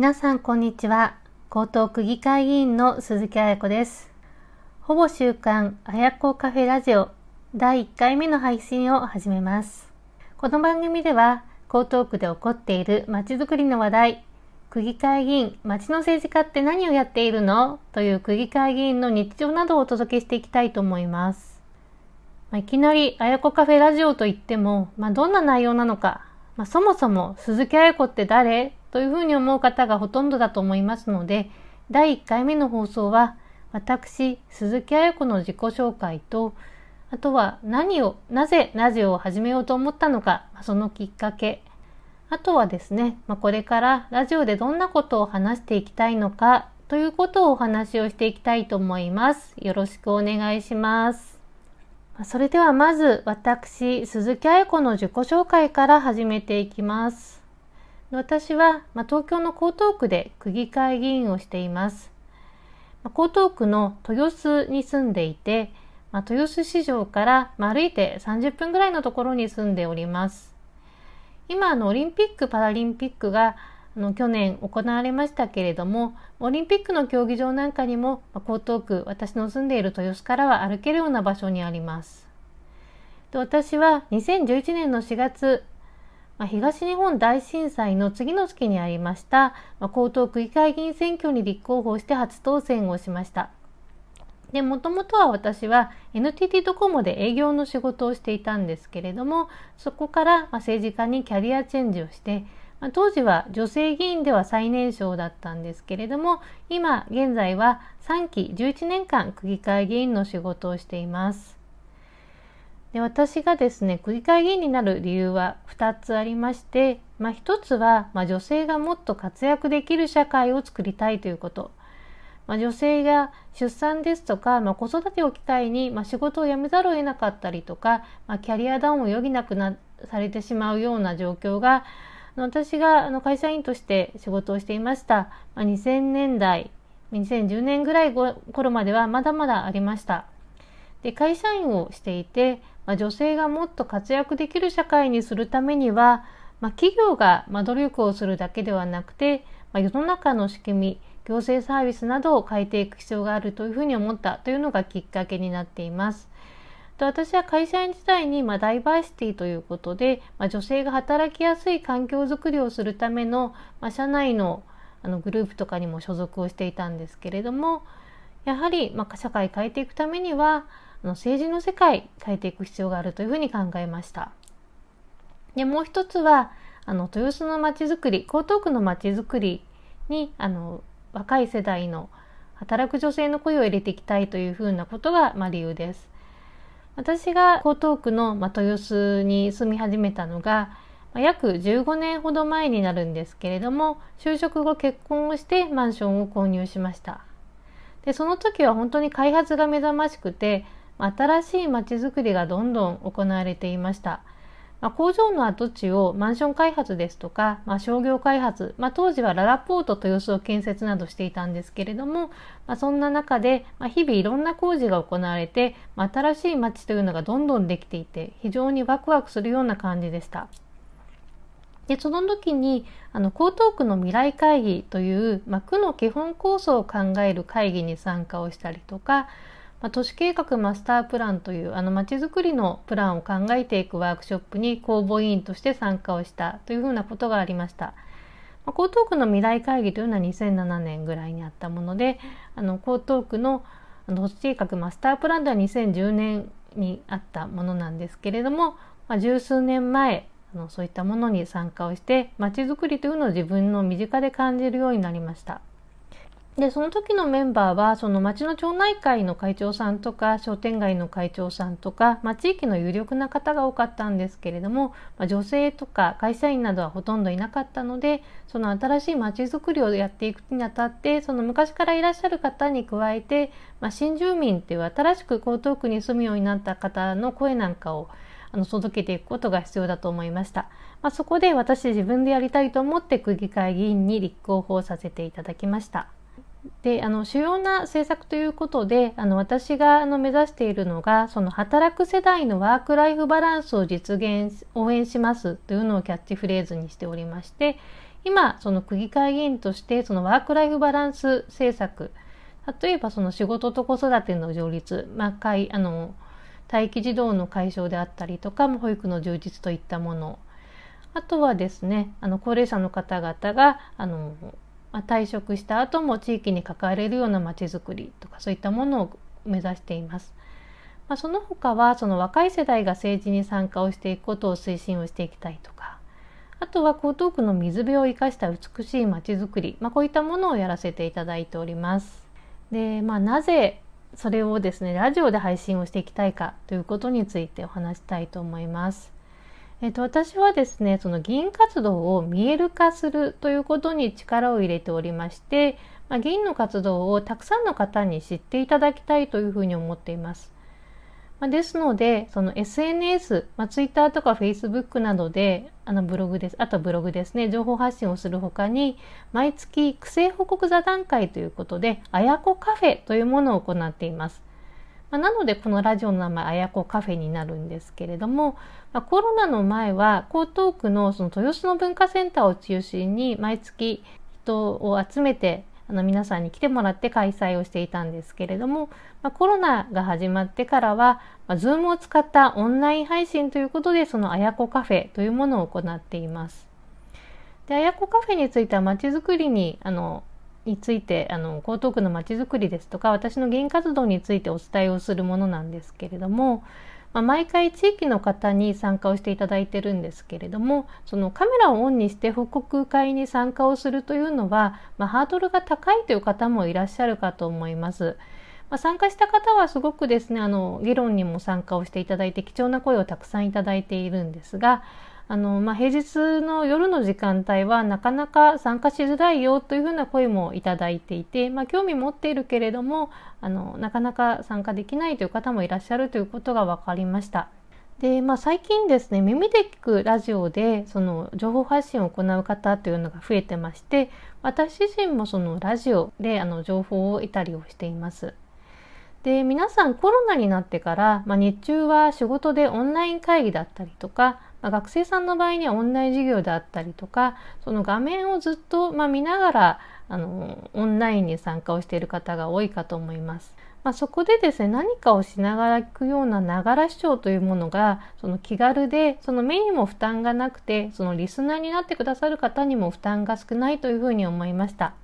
皆さんこんにちは。江東区議会議員の鈴木絢子です。ほぼ週刊絢子カフェラジオ第1回目の配信を始めます。この番組では江東区で起こっているまちづくりの話題、区議会議員、町の政治家って何をやっているのという区議会議員の日常などをお届けしていきたいと思います。いきなり絢子カフェラジオといっても、どんな内容なのか、そもそも鈴木絢子って誰というふうに思う方がほとんどだと思いますので、第1回目の放送は私鈴木絢子の自己紹介と、あとはなぜラジオを始めようと思ったのか、そのきっかけ、あとはですね、これからラジオでどんなことを話していきたいのかということをお話をしていきたいと思います。よろしくお願いします。それではまず私鈴木絢子の自己紹介から始めていきます。私は東京の江東区で区議会議員をしています。江東区の豊洲に住んでいて、豊洲市場から歩いて30分ぐらいのところに住んでおります。今オリンピック・パラリンピックが去年行われましたけれども、オリンピックの競技場なんかにも江東区、私の住んでいる豊洲からは歩けるような場所にあります。で、私は2011年の4月、東日本大震災の次の月にありました、江東区議会議員選挙に立候補して初当選をしました。で、もともとは私は NTT ドコモで営業の仕事をしていたんですけれども、そこから政治家にキャリアチェンジをして、当時は女性議員では最年少だったんですけれども、今現在は3期11年間区議会議員の仕事をしています。で、私がですね、区議会議員になる理由は2つありまして、1つは、女性がもっと活躍できる社会を作りたいということ。女性が出産ですとか、子育てを機会に、仕事を辞めざるを得なかったりとか、キャリアダウンを余儀なくされてしまうような状況が、私が会社員として仕事をしていました、2000年代、2010年ぐらい頃まではまだまだありました。で、会社員をしていて、女性がもっと活躍できる社会にするためには、企業が努力をするだけではなくて、世の中の仕組み、行政サービスなどを変えていく必要があるというふうに思ったというのがきっかけになっています。と、私は会社員時代にダイバーシティということで、女性が働きやすい環境づくりをするための、社内のグループとかにも所属をしていたんですけれども、やはり社会変えていくためには、政治の世界変えていく必要があるというふうに考えました。で、もう一つは豊洲のまちづくり、江東区のまちづくりに若い世代の働く女性の声を入れていきたいというふうなことが、理由です。私が江東区の、豊洲に住み始めたのが、約15年ほど前になるんですけれども、就職後結婚をしてマンションを購入しました。で、その時は本当に開発が目覚ましくて、新しいまちづくりがどんどん行われていました。工場の跡地をマンション開発ですとか、商業開発、当時はららぽーと豊洲を建設などしていたんですけれども、そんな中で、日々いろんな工事が行われて、新しいまちというのがどんどんできていて、非常にワクワクするような感じでした。で、その時に江東区の未来会議という、区の基本構想を考える会議に参加をしたりとか、都市計画マスタープランというまちづくりのプランを考えていくワークショップに公募委員として参加をしたというふうなことがありました。江東区の未来会議というのは2007年ぐらいにあったもので、江東区の都市計画マスタープランでは2010年にあったものなんですけれども、十数年前そういったものに参加をしてまちづくりというのを自分の身近で感じるようになりました。で、その時のメンバーはその町の町内会の会長さんとか商店街の会長さんとか、地域の有力な方が多かったんですけれども、女性とか会社員などはほとんどいなかったので、その新しい町づくりをやっていくにあたって、その昔からいらっしゃる方に加えて、新住民っていう新しく江東区に住むようになった方の声なんかを届けていくことが必要だと思いました。そこで私自分でやりたいと思って区議会議員に立候補させていただきました。で、主要な政策ということで、私が目指しているのが、その働く世代のワークライフバランスを実現、応援しますというのをキャッチフレーズにしておりまして、今その区議会議員としてそのワークライフバランス政策、例えばその仕事と子育ての両立、待機児童の解消であったりとか、保育の充実といったもの、あとはですね、高齢者の方々が退職した後も地域に関われるようなまちづくりとか、そういったものを目指しています。その他はその若い世代が政治に参加をしていくことを推進をしていきたいとか、あとは江東区の水辺を生かした美しいまちづくり、こういったものをやらせていただいております。で、なぜそれをですねラジオで配信をしていきたいかということについてお話したいと思います。私はですね、その議員活動を見える化するということに力を入れておりまして、議員の活動をたくさんの方に知っていただきたいというふうに思っています。ですので、その SNS、Twitter とか Facebook などで、ブログですね、情報発信をするほかに、毎月区政報告座談会ということで、あやこカフェというものを行っています。なのでこのラジオの名前あやこカフェになるんですけれども、コロナの前は江東区のその豊洲の文化センターを中心に毎月人を集めて皆さんに来てもらって開催をしていたんですけれども、コロナが始まってからは Zoom を使ったオンライン配信ということで、そのあやこカフェというものを行っています。で、あやこカフェについてはまちづくりについて江東区のまちづくりですとか、私の議員活動についてお伝えをするものなんですけれども、毎回地域の方に参加をしていただいてるんですけれども、そのカメラをオンにして報告会に参加をするというのは、ハードルが高いという方もいらっしゃるかと思います。参加した方はすごくですね議論にも参加をしていただいて、貴重な声をたくさんいただいているんですが、平日の夜の時間帯はなかなか参加しづらいよというふうな声もいただいていて、興味持っているけれどもなかなか参加できないという方もいらっしゃるということが分かりました。で、最近ですね、耳で聞くラジオでその情報発信を行う方というのが増えてまして、私自身もそのラジオで情報を得たりをしています。で、皆さんコロナになってから、日中は仕事でオンライン会議だったりとか、学生さんの場合にはオンライン授業であったりとか、その画面をずっと、見ながらオンラインに参加をしている方が多いかと思います。そこでですね、何かをしながら聞くようなながら視聴というものがその気軽で、その目にも負担がなくて、そのリスナーになってくださる方にも負担が少ないというふうに思いました。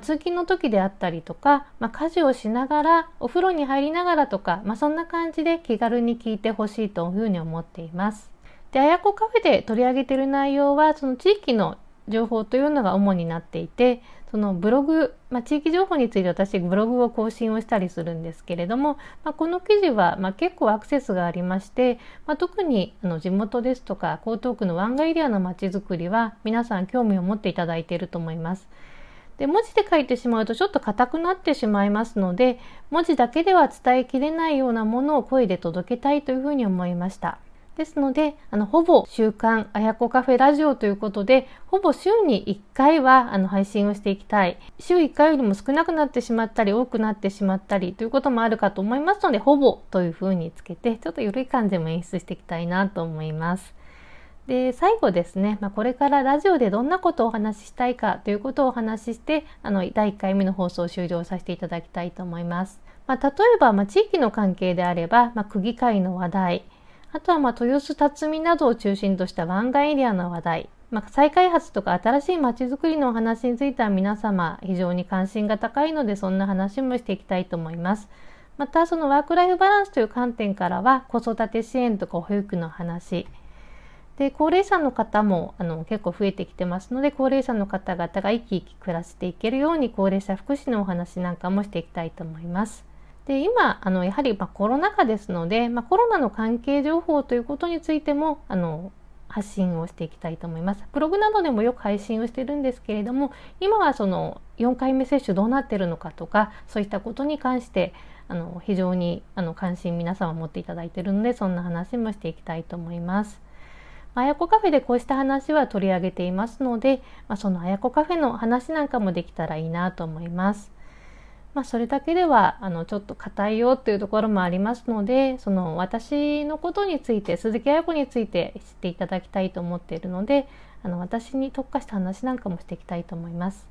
通勤の時であったりとか、家事をしながら、お風呂に入りながらとか、そんな感じで気軽に聞いてほしいというふうに思っています。で、あやこカフェで取り上げている内容は、その地域の情報というのが主になっていて、そのブログ、地域情報について私ブログを更新をしたりするんですけれども、この記事は結構アクセスがありまして、特に地元ですとか江東区の湾岸エリアのまちづくりは皆さん興味を持っていただいていると思います。で、文字で書いてしまうとちょっと硬くなってしまいますので、文字だけでは伝えきれないようなものを声で届けたいというふうに思いました。ですので、ほぼ週刊あやこカフェラジオということで、ほぼ週に1回は配信をしていきたい。週1回よりも少なくなってしまったり、多くなってしまったりということもあるかと思いますので、ほぼというふうにつけて、ちょっと緩い感じも演出していきたいなと思います。で、最後ですね、これからラジオでどんなことをお話ししたいかということをお話しして、第1回目の放送を終了させていただきたいと思います。例えば、地域の関係であれば、区議会の話題、あとは豊洲辰巳などを中心とした湾岸エリアの話題、再開発とか新しいまちづくりのお話については皆様非常に関心が高いので、そんな話もしていきたいと思います。またそのワークライフバランスという観点からは子育て支援とか保育の話で、高齢者の方も結構増えてきてますので、高齢者の方々が生き生き暮らしていけるように高齢者福祉のお話なんかもしていきたいと思います。で、今やはりコロナ禍ですので、コロナの関係情報ということについても発信をしていきたいと思います。ブログなどでもよく配信をしているんですけれども、今はその4回目接種どうなっているのかとか、そういったことに関して非常に関心皆さんを持っていただいているので、そんな話もしていきたいと思います。あやこカフェでこうした話は取り上げていますので、そのあやこカフェの話なんかもできたらいいなと思います。それだけではちょっと硬いよというところもありますので、その私のことについて、鈴木絢子について知っていただきたいと思っているので、私に特化した話なんかもしていきたいと思います。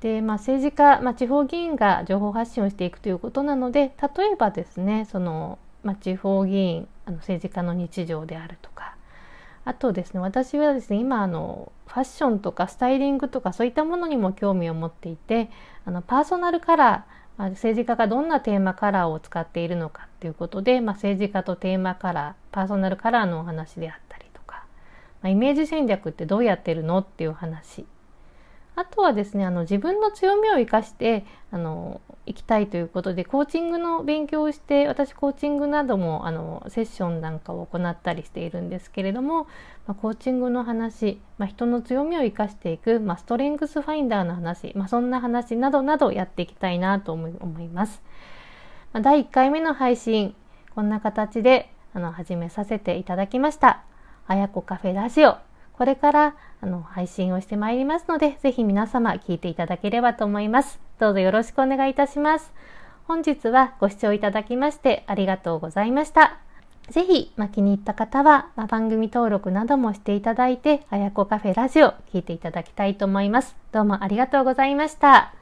で、政治家、地方議員が情報発信をしていくということなので、例えばですね、その地方議員、政治家の日常であるとか、あとですね、私はですね、今ファッションとかスタイリングとかそういったものにも興味を持っていて、パーソナルカラー、政治家がどんなテーマカラーを使っているのかということで、政治家とテーマカラー、パーソナルカラーのお話であったりとか、イメージ戦略ってどうやってるのっていう話、あとはですね、自分の強みを生かしていきたいということで、コーチングの勉強をして、私コーチングなどもセッションなんかを行ったりしているんですけれども、コーチングの話、人の強みを生かしていく、ストレングスファインダーの話、そんな話などなどやっていきたいなと思います。第1回目の配信、こんな形で始めさせていただきました。あやこカフェラジオ。これから配信をしてまいりますので、ぜひ皆様聞いていただければと思います。どうぞよろしくお願いいたします。本日はご視聴いただきましてありがとうございました。ぜひ、気に入った方は、番組登録などもしていただいて、あやこカフェラジオ聞いていただきたいと思います。どうもありがとうございました。